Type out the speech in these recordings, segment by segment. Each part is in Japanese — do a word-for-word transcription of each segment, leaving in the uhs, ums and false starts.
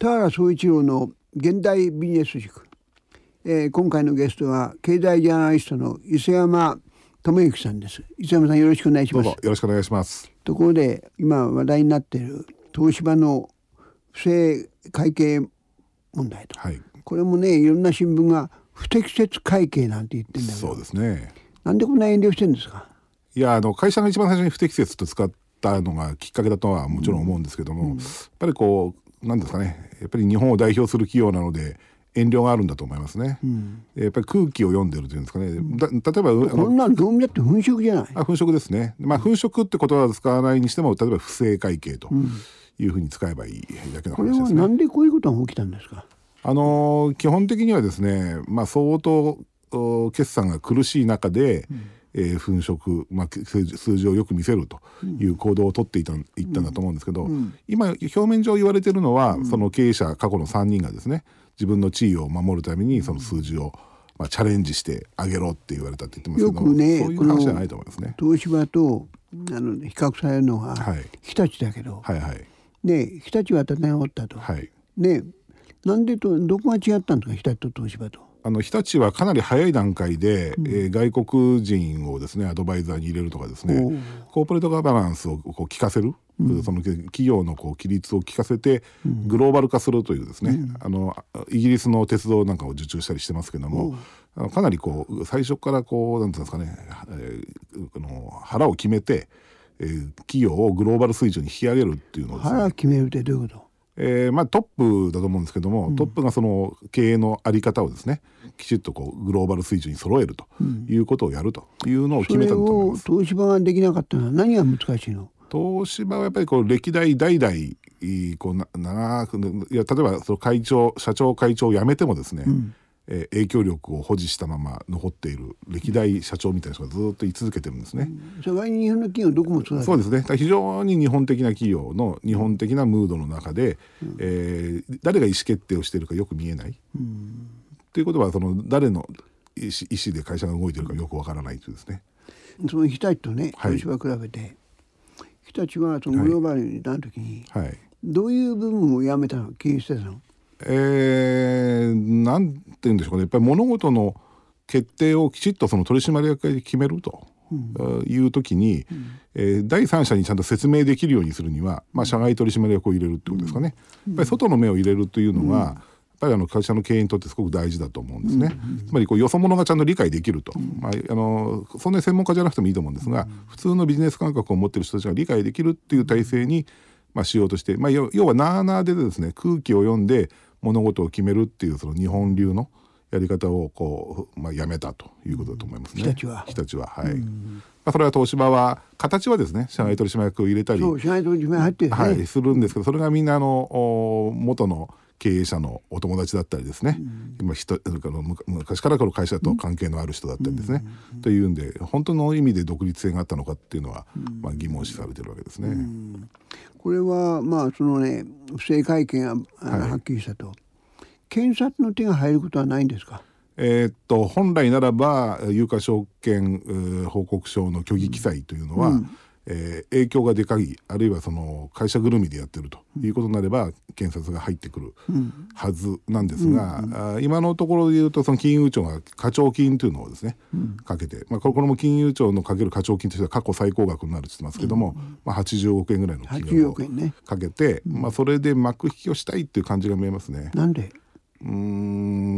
田原総一郎の現代ビジネス塾、えー、今回のゲストは経済ジャーナリストの磯山友之さんです。磯山さん、よろしくお願いします。どうぞよろしくお願いします。ところで今話題になっている東芝の不正会計問題と、はい、これもね、いろんな新聞が不適切会計なんて言ってるんだけど、そうですね、なんでこんな遠慮してるんですか。いや、あの会社が一番最初に不適切と使ったのがきっかけだとはもちろん思うんですけども、うんうん、やっぱりこうなんですかね、やっぱり日本を代表する企業なので遠慮があるんだと思いますね、うん、やっぱり空気を読んでるというんですかね、うん、だ例えば、うん、こんなの業務だって粉飾じゃない。あ、粉飾ですね、まあ、粉飾って言葉は使わないにしても、例えば不正会計というふうに使えばいいだけの話ですね、うん、これはなんでこういうことが起きたんですか。あのー、基本的にはですね、まあ、相当決算が苦しい中で、うん、えー、粉飾、まあ、数字をよく見せるという行動を取っていた、うん、いったんだと思うんですけど、うん、今表面上言われているのは、うん、その経営者過去のさんにんがですね、自分の地位を守るためにその数字を、まあ、チャレンジしてあげろって言われたって言ってますけど、よくね、そういう話じゃないと思いますね。東芝とあの比較されるのは、はい、日立だけど、はいはい、ね、日立は立て直ったと、はいね、なんでとどこが違ったんですか、日立と東芝と。あの日立はかなり早い段階で、うん、えー、外国人をですねアドバイザーに入れるとかですね、コーポレートガバナンスをこう聞かせる、うん、その企業のこう規律を聞かせてグローバル化するというですね、うん、あのイギリスの鉄道なんかを受注したりしてますけども、あのかなりこう最初からこうなんていうんですかね、えー、の腹を決めて、えー、企業をグローバル水準に引き上げるっていうのをですね、腹を決めるってどういうこと。えーまあ、トップだと思うんですけども、トップがその経営の在り方をですね、きちっとこうグローバル水準に揃えるということをやるというのを決めたと思います。それを東芝ができなかったのは何が難しいの。東芝はやっぱりこう歴代代々こう長く、いや、例えばその会長社長会長を辞めてもですね、うん、えー、影響力を保持したまま残っている歴代社長みたいな人がずっと居続けてるんですね。それは日本の企業どこもそうだ。そうですね。非常に日本的な企業の日本的なムードの中で、うん、えー、誰が意思決定をしているかよく見えない、うん、ということはその誰の意思、意思で会社が動いているかよくわからないというですね。その日立とね、東芝比べて、はい、日立はそのグローバルになるときに、はいはい、どういう部分をやめたの、経営してたの。えー、なんて言うんでしょうかね、やっぱり物事の決定をきちっとその取締役会で決めるという時に、うん、えー、第三者にちゃんと説明できるようにするには、まあ、社外取締役を入れるってことですかね、うん、やっぱり外の目を入れるというのは、うん、やっぱりあの会社の経営にとってすごく大事だと思うんですね、うんうん、つまりこうよそ者がちゃんと理解できると、うん、まあ、あのそんなに専門家じゃなくてもいいと思うんですが、うん、普通のビジネス感覚を持っている人たちが理解できるっていう体制に、まあ、しようとして、まあ、要はなあなあでですね、空気を読んで物事を決めるっていうその日本流のやり方をこう、まあ、やめたということだと思いますね。日立は日立は、はい、まあ、それは東芝は形はですね、社内取締役を入れたり、そう社内取締役入ってる、ね、はい、するんですけど、それがみんなあの元の経営者のお友達だったりですね、今人昔からこの会社と関係のある人だったりですね、というんで本当の意味で独立性があったのかっていうのは、まあ、疑問視されてるわけですね。これはまあそのね、不正会計がはっきりしたと、はい、検察の手が入ることはないんですか。えー、っと本来ならば有価証券報告書の虚偽記載というのは、うんうん、えー、影響がでかい、あるいはその会社ぐるみでやってるということになれば検察が入ってくるはずなんですが、うんうん、今のところでいうとその金融庁が課徴金というのをですね、うん、かけて、まあ、これも金融庁のかける課徴金としては過去最高額になるって言ってますけども、うんうん、まあ、はちじゅうおくえんぐらいの金額をかけて、ね、まあ、それで幕引きをしたいっていう感じが見えますね。なんでうー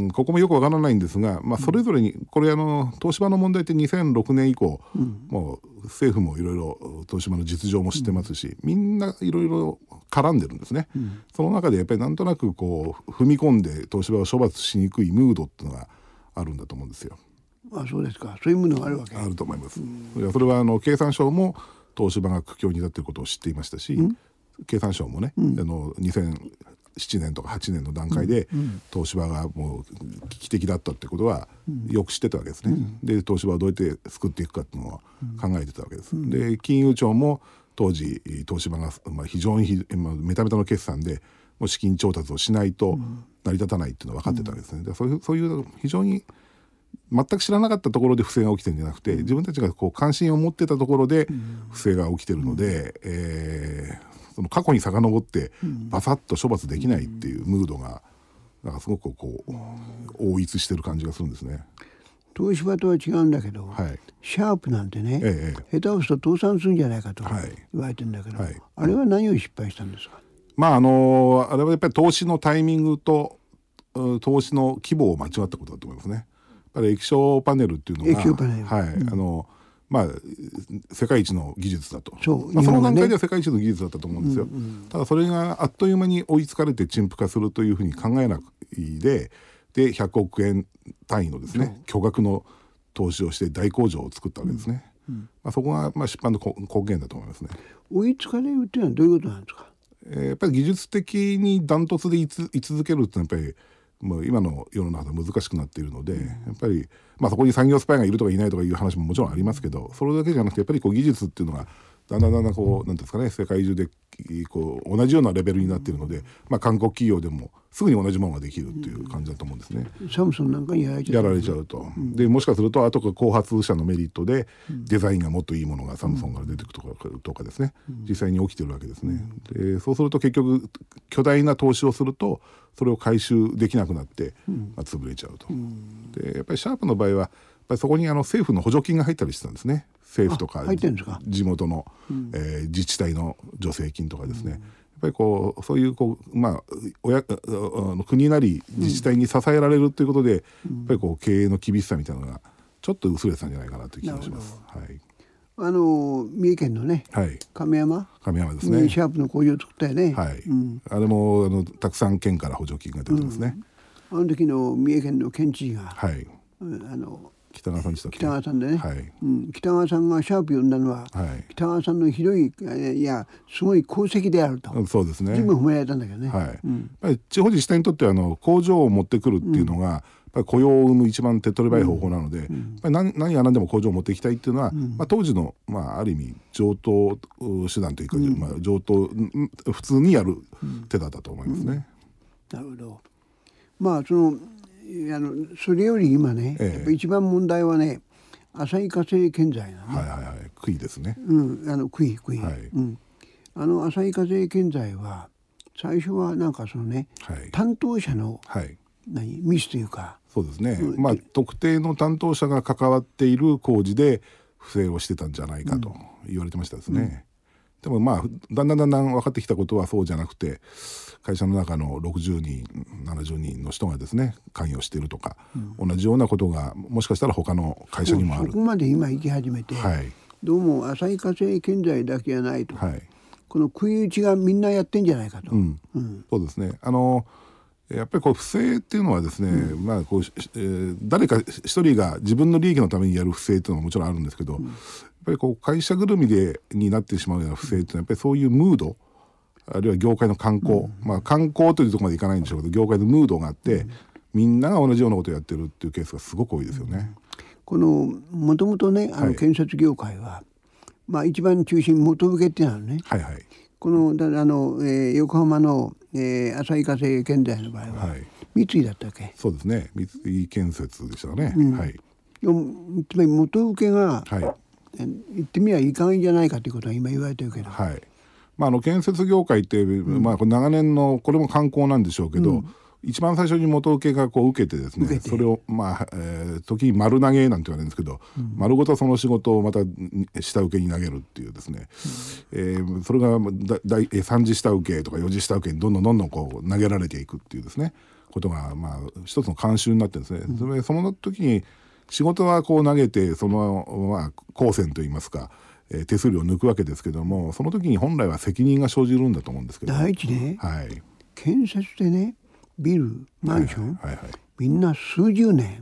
ん、ここもよくわからないんですが、まあ、それぞれにこれあの東芝の問題ってにせんろくねん以降、うん、もう政府もいろいろ東芝の実情も知ってますし、みんないろいろ絡んでるんですね、うん、その中でやっぱりなんとなくこう踏み込んで東芝を処罰しにくいムードっていうのがあるんだと思うんですよ。あ、そうですか。そういうものがあるわけ。あると思います、うん、それはあの経産省も東芝が苦境に立っていることを知っていましたし、うん、経産省もね、うん、あのにせんななねんとかはちねんの段階で東芝がもう危機的だったってことはよく知ってたわけですね、うん、で東芝をどうやって救っていくかっていうのは考えてたわけです、うん、で金融庁も当時東芝が非常にメタメタの決算でもう資金調達をしないと成り立たないっていうのは分かってたわけですね。でそういう、そういう非常に全く知らなかったところで不正が起きてるんじゃなくて、自分たちがこう関心を持ってたところで不正が起きてるので、えーその過去に遡ってバサッと処罰できないっていうムードがなんかすごくこう応逸してる感じがするんですね。東芝とは違うんだけど、はい、シャープなんてね、ええ、下手をすると倒産するんじゃないかと言われてるんだけど、はい、あれは何を失敗したんですか。まああのー、あれはやっぱり投資のタイミングと投資の規模を間違ったことだと思いますね。やっぱり液晶パネルっていうのが液晶パネル、はい、うん、あのまあ、世界一の技術だと そ, う、まあ、その段階では世界一の技術だったと思うんですよ、うんうん、ただそれがあっという間に追いつかれて陳腐化するというふうに考えなくででひゃくおくえん単位のですね巨額の投資をして大工場を作ったわけですね、うんうん、まあ、そこがまあ出版の根源だと思いますね。追いつかれるっていうのはどういうことなんですか。えー、やっぱり技術的にダントツでいつ居続けるっていうのはやっぱりもう今の世の中で難しくなっているので、うん、やっぱり、まあ、そこに産業スパイがいるとかいないとかいう話ももちろんありますけど、それだけじゃなくてやっぱりこう技術っていうのがだんだんだんだんこうなんですかね、世界中でこう同じようなレベルになっているので、まあ、韓国企業でもすぐに同じものができるっていう感じだと思うんですね。サムソンなんかにやられちゃう、やられちゃうと、うん、でもしかするとあと後発者のメリットでデザインがもっといいものがサムソンから出てくるとか、とかですね、うん、実際に起きてるわけですね。でそうすると結局巨大な投資をするとそれを回収できなくなって、まあ、潰れちゃうと、うん、でやっぱりシャープの場合はやっぱりそこにあの政府の補助金が入ったりしてたんですね。政府とか地元の、うんえー、自治体の助成金とかですね、うん、やっぱりこうそういうこう、まあ、おや国なり自治体に支えられるということで、うん、やっぱりこう経営の厳しさみたいなのがちょっと薄れてたんじゃないかなという気がします、はい、あの三重県のね、はい、亀山亀山ですね、シャープの工場を作ったよね、はい、うん、あれもあのたくさん県から補助金が出てますね、うん、あの時の三重県の県知事が、はい、あの北川さんでしたっけ。北川さんでね、はい、うん、北川さんがシャープ呼んだのは、はい、北川さんのひどいいやすごい功績であると、そうですね、自分褒められたんだけどね、はい、うん、やっぱり地方自治体にとってはあの工場を持ってくるっていうのが、うん、やっぱり雇用を生む一番手っ取り早い方法なので、うんうん、やっぱり 何, 何が何でも工場を持っていきたいっていうのは、うん、まあ、当時の、まあ、ある意味上等手段というか、うん、まあ、上等普通にやる手だったと思いますね、うんうん、なるほど。まあそのあのそれより今ね、ええ、やっぱ一番問題はね旭化成建材なの、ね、はいはいはい、杭ですね、うん、あの杭杭、はい、うん、あの旭化成建材は最初はなんかそのね、はい、担当者の、はい、何ミスというか、そうですね、うん、まあ特定の担当者が関わっている工事で不正をしてたんじゃないかと言われてましたですね、うんうん、でもまあだんだんだんだん分かってきたことはそうじゃなくて、会社の中のろくじゅうにんななじゅうにんの人がですね関与しているとか、うん、同じようなことがもしかしたら他の会社にもある、そこまで今行き始めて、はい、どうも旭化成建材だけじゃないと、はい、この食い打ちがみんなやってんじゃないかと、うんうん、そうですね、あのやっぱりこう不正っていうのはですね、うん、まあこう、えー、誰か一人が自分の利益のためにやる不正っていうのはもちろんあるんですけど、うん、やっぱりこう会社ぐるみでになってしまうような不正っていうのはやっぱりそういうムード、あるいは業界の観光、うん、まあ、観光というところまでいかないんでしょうけど、業界のムードがあって、うん、みんなが同じようなことをやってるっていうケースがすごく多いですよね。このもともとねあの建設業界は、はい、まあ、一番中心元請けってなのね、はいはい、このだあの、えー、横浜の旭化成建材の場合は、はい、三井だったっけ。そうですね、三井建設でしたかね、うん、はい、つまり元請けが、はい、言ってみればいい加減じゃないかということは今言われてるけど、はい、まあ、あの建設業界って、まあ、長年のこれも観光なんでしょうけど、うん、一番最初に元請けがこう受けてですね、それを、まあえー、時に丸投げなんて言われるんですけど、うん、丸ごとその仕事をまた下請けに投げるっていうですね、うん、えー、それがだいさん次下請けとかよ次下請けにどんどんどんどんこう投げられていくっていうですねことが、まあ、一つの慣習になってるんですね、うん、それその時に仕事はこう投げてその、まあ、公選といいますか手数料を抜くわけですけども、その時に本来は責任が生じるんだと思うんですけど、第一ね、はい、建設でねビルマンション、はいはいはいはい、みんな数十年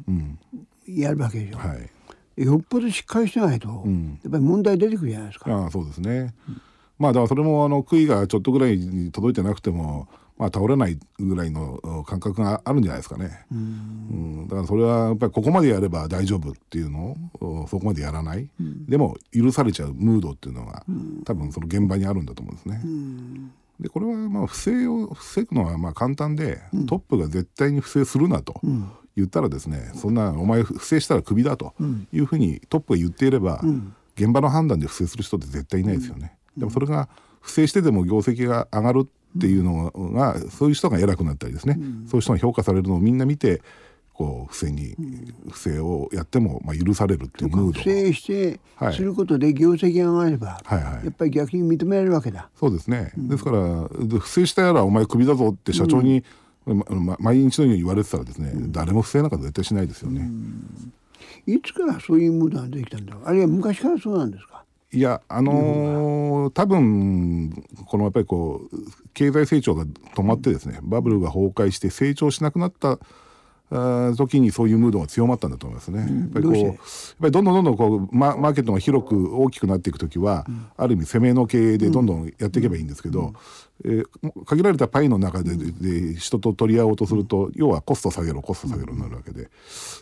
やるわけでしょ、うん、はい、よっぽどしっかりしてないと、うん、やっぱり問題出てくるじゃないですか。ああ、そうですね、うん、まあだからそれもあの杭がちょっとぐらいに届いてなくても、まあ、倒れないぐらいの感覚があるんじゃないですかね。うん、うん、だからそれはやっぱりここまでやれば大丈夫っていうのを、うん、そこまでやらない、うん、でも許されちゃうムードっていうのが、うん、多分その現場にあるんだと思うんですね、うん、でこれはまあ不正を防ぐのはまあ簡単で、うん、トップが絶対に不正するなと言ったらですね、うん、そんなお前不正したらクビだというふうにトップが言っていれば、うん、現場の判断で不正する人って絶対いないですよね、うん、でもそれが不正してでも業績が上がるっていうのが、そういう人が偉くなったりですね、うん、そういう人が評価されるのをみんな見てこう不正に、うん、不正をやってもまあ許されるっていうムードが、不正してすることで業績が上がれば、はいはいはい、やっぱり逆に認められるわけだそうですね、うん、ですから不正したやらお前クビだぞって社長に、うんま、毎日のように言われてたらですね、うん、誰も不正なんか絶対しないですよね、うん、いつからそういうムードができたんだろう、あるいは昔からそうなんですか。いやあのー、多分このやっぱりこう経済成長が止まってですね、バブルが崩壊して成長しなくなった時にそういうムードが強まったんだと思いますね、うん、やっぱりこう、やっぱりどんどんどんどんこう マ, マーケットが広く大きくなっていくときは、うん、ある意味攻めの経営でどんどんやっていけばいいんですけど、うんうんえー、限られたパイの中 で, で人と取り合おうとすると、うん、要はコスト下げろコスト下げろになるわけで、うん、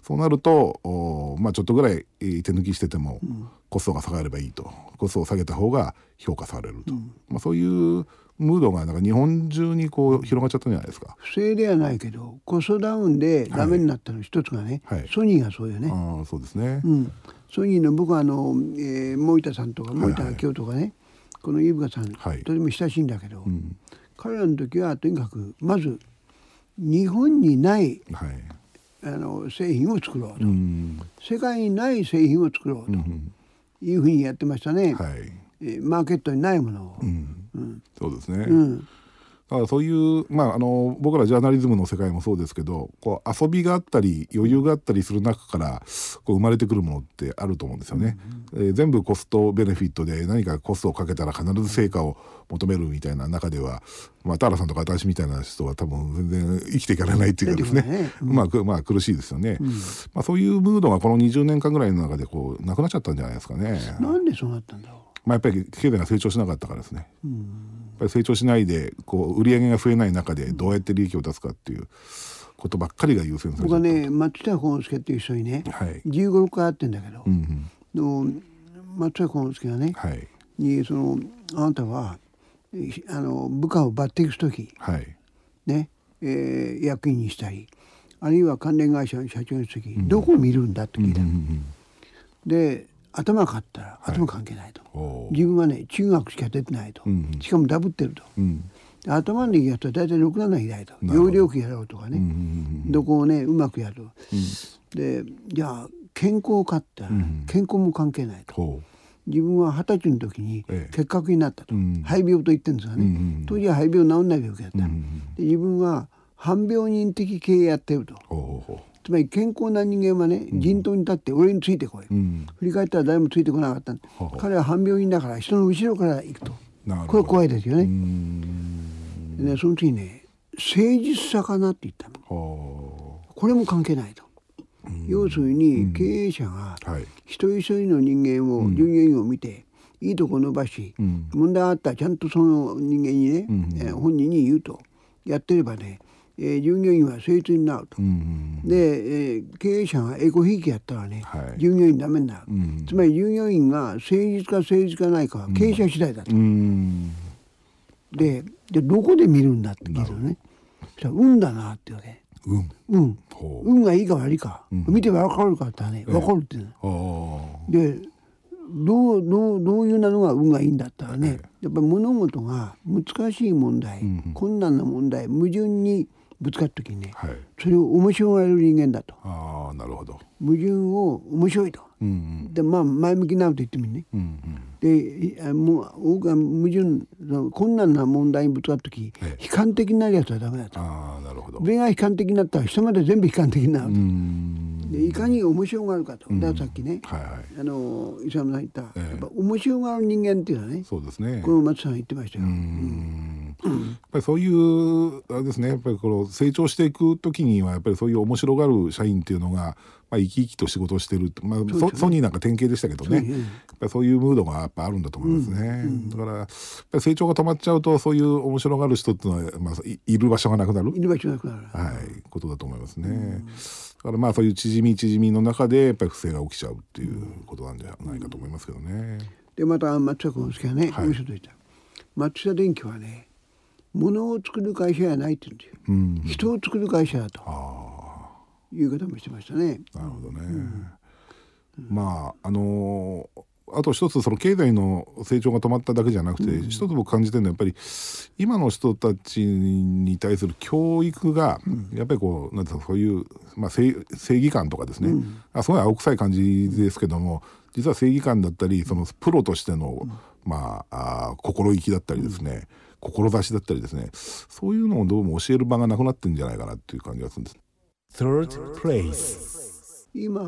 そうなると、まあ、ちょっとぐらい手抜きしててもコストが下がればいいと、コストを下げた方が評価されると、うんまあ、そういうムードがなんか日本中にこう広がっちゃったんじゃないですか。不正ではないけどコストダウンでダメになったの一つがね、はいはい、ソニーがそうよね。あそうですね、うん、ソニーの僕はあの、えー、森田さんとか森田京とかね、はいはい、この井深さん、はい、とても親しいんだけど、うん、彼らの時はとにかくまず日本にない、はい、あの製品を作ろうと、うん、世界にない製品を作ろうというふうにやってましたね、うんはいマーケットにないものを、うんうん、そうですね、うん、だからそういう、まあ、あの僕らジャーナリズムの世界もそうですけどこう遊びがあったり余裕があったりする中からこう生まれてくるものってあると思うんですよね、うんうんえー、全部コストベネフィットで何かコストをかけたら必ず成果を求めるみたいな中では、まあ、田原さんとか私みたいな人は多分全然生きていかれないっていうかですね、ねうんまあ、まあ苦しいですよね、うんまあ、そういうムードがこのにじゅうねんかんぐらいの中でこうなくなっちゃったんじゃないですかね。なんでそうなったんだろう。まあ、やっぱり経済が成長しなかったからですね。うんやっぱり成長しないでこう売り上げが増えない中でどうやって利益を出すかっていうことばっかりが優先されて、僕はね松下幸之助っていう人にね、はい、じゅうごろくかい会ってんだけど、うんうん、松下幸之助がね、はい、にそのあなたはあの部下を抜擢するとき、はいねえー、役員にしたりあるいは関連会社の社長にするとき、うん、どこを見るんだって聞いたの、うんうんうん、で頭がかったら頭関係ないと、はい、自分はね中学しか出てないと、うん、しかもダブってると、うん、頭のいいやつは大体ろくなの左と要領よくやろうとかね、うんうん、どこをねうまくやる、うん、でじゃあ健康かって言ったら、うん、健康も関係ないと、うん、自分は二十歳の時に結核になったと、ええ、肺病と言ってるんですがね、うん、当時は肺病治んない病気だった、うん、で自分は半病人的経営やってると、うんつまり健康な人間はね陣頭に立って俺についてこい、うん、振り返ったら誰もついてこなかった、うん、彼は半病院だから人の後ろから行くと、これ怖いですよね。うんでその次ね誠実さかなって言ったの、これも関係ないと、うん、要するに経営者が一人一人の人間を、うん、従業員を見ていいとこ伸ばし、うん、問題があったらちゃんとその人間にね、うんえー、本人に言うとやってればねえー、従業員は成立になると、うんうんうん、で、えー、経営者がエコひいきやったらね、はい、従業員ダメになる、うんうん、つまり従業員が誠実か誠実かないかは経営者次第だと、うん、で, でどこで見るんだって聞いたのね。そしたら運だなって言うわけ、運、うん、運がいいか悪いか、うん、見て分かるかって言ったらね分かるって言うのでど う, ど, うどういうなのが運がいいんだったらね、やっぱり物事が難しい問題、うんうん、困難な問題矛盾にぶつかった時にね、はい、それを面白がれる人間だと、あなるほど、矛盾を面白いと、うんうん、でまあ前向きなこと言ってもいいね、うんうん、でもう僕は矛盾困難な問題にぶつかった時、ええ、悲観的になるやつはダメだと、あなるほど、それが悲観的になったら人まで全部悲観的になると、うんでいかに面白がるかと、うん、だからさっきね、はいはい、あの伊沢さんが言った、ええ、やっぱ面白がる人間っていうのはね、そうですね、この松さん言ってましたよ、うん、うんうん、やっぱりそういうあれですね、やっぱりこの成長していく時にはやっぱりそういう面白がる社員っていうのが、まあ、生き生きと仕事をしてる、まあ、ソ, ソニーなんか典型でしたけどね、そうですね、やっぱりそういうムードがやっぱあるんだと思いますね、うんうん、だからやっぱり成長が止まっちゃうとそういう面白がる人っていうのは、まあ、い, いる場所がなくなるいる場所がなくなる、はい、ことだと思いますね、うん、だからまあそういう縮み縮みの中でやっぱり不正が起きちゃうっていうことなんじゃないかと思いますけどね、うん、でまた松下幸之助はね、はい、松下電器はね物を作る会社じゃないって言うんですよ、うん、人を作る会社だとあいう方もしてましたね。なるほどね、うんうん、まああのー、あと一つその経済の成長が止まっただけじゃなくて、うん、一つ僕感じてるのはやっぱり今の人たちに対する教育がやっぱりこうなんていうかそういう、まあ、正, 正義感とかですね、うん、あすごい青臭い感じですけども実は正義感だったりそのプロとしての、うんまあ、あ心意気だったりですね、うん、志だったりですねそういうのをどうも教える場がなくなってるんじゃないかなっていう感じがするんです。Third place今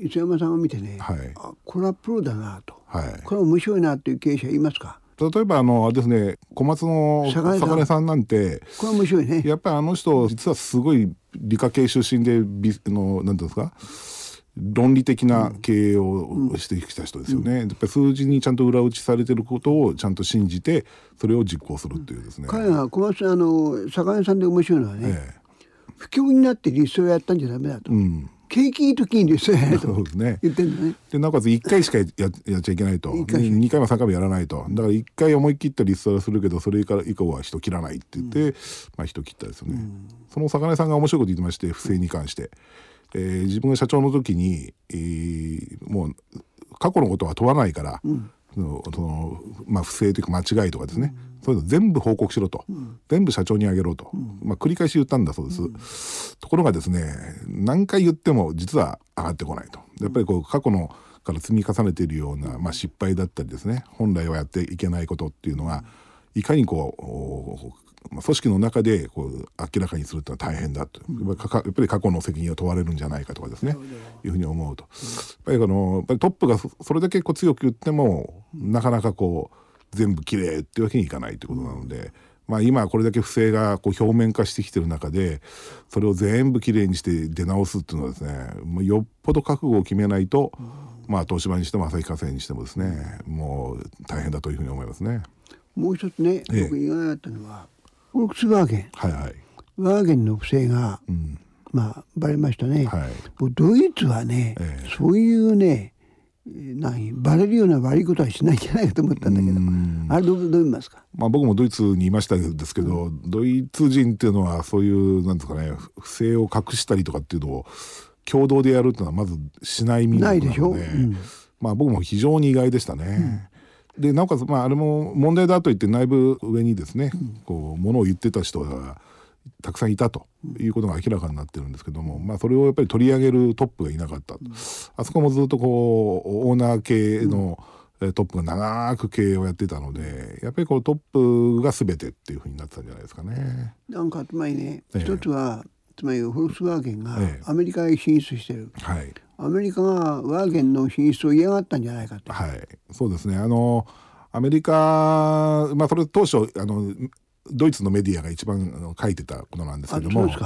磯山さんを見てね、はい、あこれはプロだなと、はい、これは面白いなっていう経営者いますか？例えばあのですね小松の坂根さんなんてこれは面白いね。やっぱりあの人実はすごい理科系出身でビのなんていうんですか論理的な経営をしてきた人ですよね、うんうん、やっぱり数字にちゃんと裏打ちされてることをちゃんと信じてそれを実行するっていうですね、うん、彼は小松あの坂根さんで面白いのはね、ええ、不況になって理想をやったんじゃダメだと、うん景気いい時にですねと言ってるんだね。でなおかついっかいしか や, やっちゃいけないとにかいもさんかいもやらないとだからいっかい思い切ったリストラするけどそれ以降は人切らないって言って、うんまあ、人切ったですよね、うん、その坂根さんが面白いこと言ってまして不正に関して、えー、自分が社長の時に、えー、もう過去のことは問わないから、うんのそのまあ、不正というか間違いとかですね、うん、そういうの全部報告しろと、うん、全部社長にあげろと、うんまあ、繰り返し言ったんだそうです、うん、ところがですね何回言っても実は上がってこないとやっぱりこう過去のから積み重ねているような、まあ、失敗だったりですね本来はやっていけないことっていうのがいかにこう組織の中でこう明らかにするってのは大変だと、うん、やっぱり過去の責任を問われるんじゃないかとかですね、うん、いうふうに思うと、うん、やっぱりこのやっぱりトップがそれだけこう強く言ってもなかなかこう全部きれいっていうわけにいかないということなので、うんまあ、今これだけ不正がこう表面化してきてる中でそれを全部きれいにして出直すっていうのはですねもうよっぽど覚悟を決めないと、うんまあ、東芝にしても旭化成にしてもですねもう大変だというふうに思いますね。もう一つね、ええ、僕意外だったのはフォルクスワーゲン、はいはい、ワーゲンの不正が、うんまあ、バレましたね、はい、ドイツはね、ええ、そういうねなんバレるような悪いことはしないんじゃないかと思ったんだけどあれどう見ますか？まあ、僕もドイツにいましたですけど、うん、ドイツ人っていうのはそういうなんですかね不正を隠したりとかっていうのを共同でやるっていうのはまずしないみたいなので、ないでしょ、うんまあ、僕も非常に意外でしたね、うんでなおかつ、まあ、あれも問題だと言って内部上にですね、うん、こうものを言ってた人がたくさんいたということが明らかになってるんですけども、まあ、それをやっぱり取り上げるトップがいなかった、うん、あそこもずっとこうオーナー系のトップが長く経営をやってたので、うん、やっぱりこうトップが全てっていうふうになってたんじゃないですかね。なんかつまりね、えー、一つはつまりフォルクスワーゲンがアメリカへ進出してる、えーはい、アメリカがワーゲンの進出を嫌がったんじゃないかと、はい、そうですねあのアメリカ、まあ、それ当初あのドイツのメディアが一番書いてたことなんですけども、はい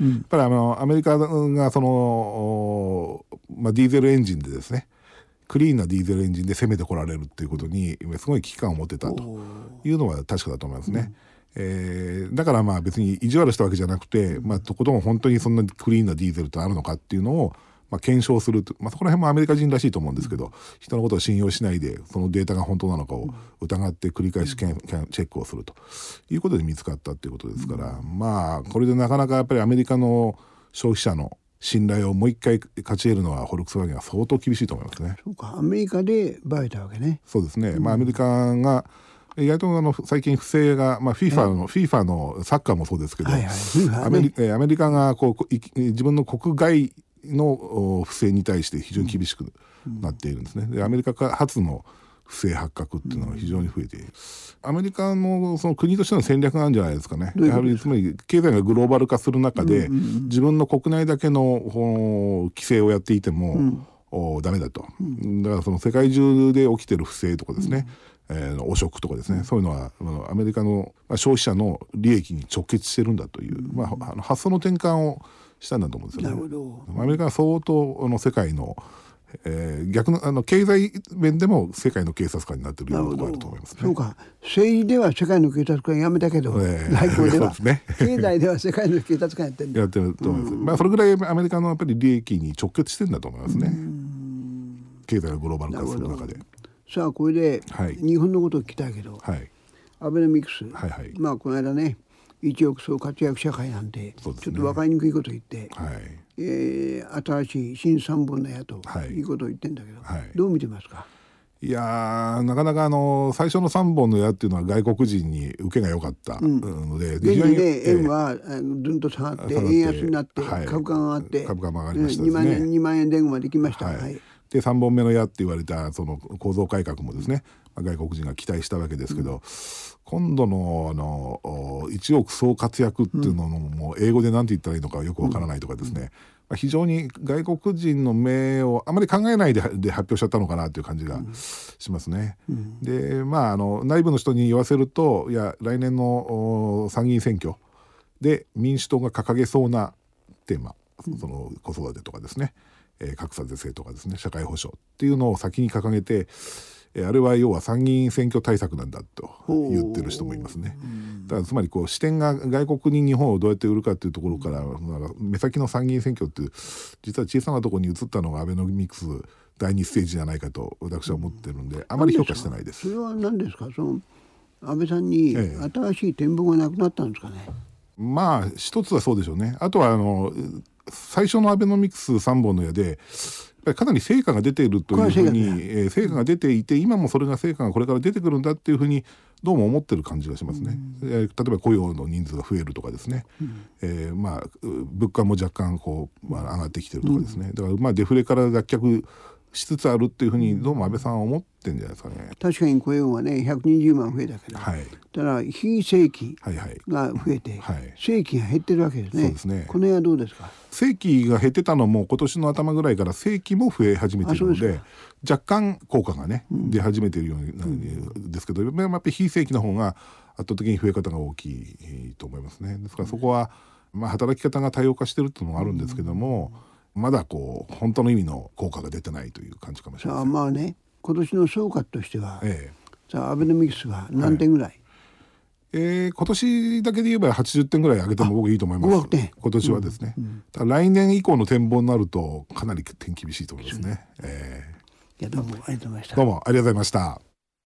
うん、やっぱりあのアメリカがその、まあ、ディーゼルエンジンでですねクリーンなディーゼルエンジンで攻めてこられるっていうことにすごい危機感を持ってたというのは確かだと思いますね、うんえー、だからまあ別に意地悪したわけじゃなくて、まあ、とことん本当にそんなクリーンなディーゼルってあるのかっていうのをまあ検証すると、まあ、そこら辺もアメリカ人らしいと思うんですけど、うん、人のことを信用しないでそのデータが本当なのかを疑って繰り返しけん、うん、チェックをするということで見つかったっていうことですから、うん、まあこれでなかなかやっぱりアメリカの消費者の信頼をもう一回勝ち得るのはフォルクスワーゲンは相当厳しいと思いますね。そうかアメリカでバレたわけね。そうですね、うんまあ、アメリカが意外とあの最近不正が、まあ、FIFA の、FIFA のサッカーもそうですけど、はいはい、アメリ、ね、アメリカがこう自分の国外の不正に対して非常に厳しくなっているんですね。でアメリカ発の不正発覚っていうのは非常に増えている。アメリカ の, その国としての戦略なんじゃないですかね。やはりつまり経済がグローバル化する中で自分の国内だけの規制をやっていても、うん、ダメだと。だからその世界中で起きてる不正とかですね、うんえー、汚職とかですねそういうのはアメリカの消費者の利益に直結してるんだという、うんまあ、あの発想の転換をしたんだと思うんですよね。なるほど。アメリカは相当あの世界の、えー、逆の、 あの経済面でも世界の警察官になっているようなことがあると思いますね。そうか政治では世界の警察官やめたけど、えー、外交ではそうですね、経済では世界の警察官やってるんだやってると思います、うんまあ、それぐらいアメリカのやっぱり利益に直結してるんだと思いますね。うん経済がグローバル化する中でさあこれで日本のことを聞きたいけど、はい、アベノミクス、はいはい、まあこの間ねいちおく総活躍社会なんてちょっと分かりにくいことを言って、はいえー、新しい新三本の矢ということを言ってんだけど、はい、どう見てますか？いやーなかなかあの最初のさんぼんの矢っていうのは外国人に受けが良かったので、うん、現にね円はずんと下がって円安になって、はい、株価が上がって株価も上がりましたですね、にまんえん前後まできました、はいはい、でさんぼんめの矢って言われたその構造改革もですね、うん、外国人が期待したわけですけど、うん、今度のあのいちおく総活躍っていうのも英語で何て言ったらいいのかよくわからないとかですね、うんうんうん、非常に外国人の名をあまり考えないで発表しちゃったのかなという感じがしますね、うん、でまああの内部の人に言わせると、いや来年の参議院選挙で民主党が掲げそうなテーマ、その子育てとかですね、えー、格差是正とかですね、社会保障っていうのを先に掲げて、あれは要は参議院選挙対策なんだと言ってる人もいますね。だからつまりこう視点が外国に日本をどうやって売るかっていうところから、目先の参議院選挙っていう実は小さなところに移ったのがアベノミクスだいにステージじゃないかと私は思ってるんで、あまり評価してないです。それは何ですか、その安倍さんに新しい展望がなくなったんですかね、ええ、まあ一つはそうでしょうね。あとはあの最初のアベノミクスさんぼんの矢でかなり成果が出ているというふうに、えー、成果が出ていて、今もそれが成果がこれから出てくるんだっていうふうにどうも思ってる感じがしますね、うん、えー、例えば雇用の人数が増えるとかですね、うん、えーまあ、物価も若干こう、まあ、上がってきてるとかですね、うん、だからまあデフレから脱却しつつあるっていうふうにどうも安倍さんは思ってんじゃないですかね。確かに雇用はねひゃくにじゅうまん増えたけど、はい、だから非正規が増えて、はいはい、正規が減ってるわけですね。そうですね。この辺はどうですか。正規が減ってたのも今年の頭ぐらいから正規も増え始めているの で, で若干効果がね、うん、出始めているようなんですけど、うん、やっぱり非正規の方が圧倒的に増え方が大きいと思いますね。ですからそこは、まあ、働き方が多様化してるっていうのがあるんですけども、うん、まだこう本当の意味の効果が出てないという感じかもしれません。さあまあね、今年の総括としては、ええ、さあアベノミクスは何点ぐらい、はい、えー、今年だけで言えばはちじゅってんぐらい上げても僕いいと思います。今年はですね、うんうん、ただ来年以降の展望になるとかなり点厳しいと思いますね、えー、いやどうもありがとうございました。どうもありがとうございました。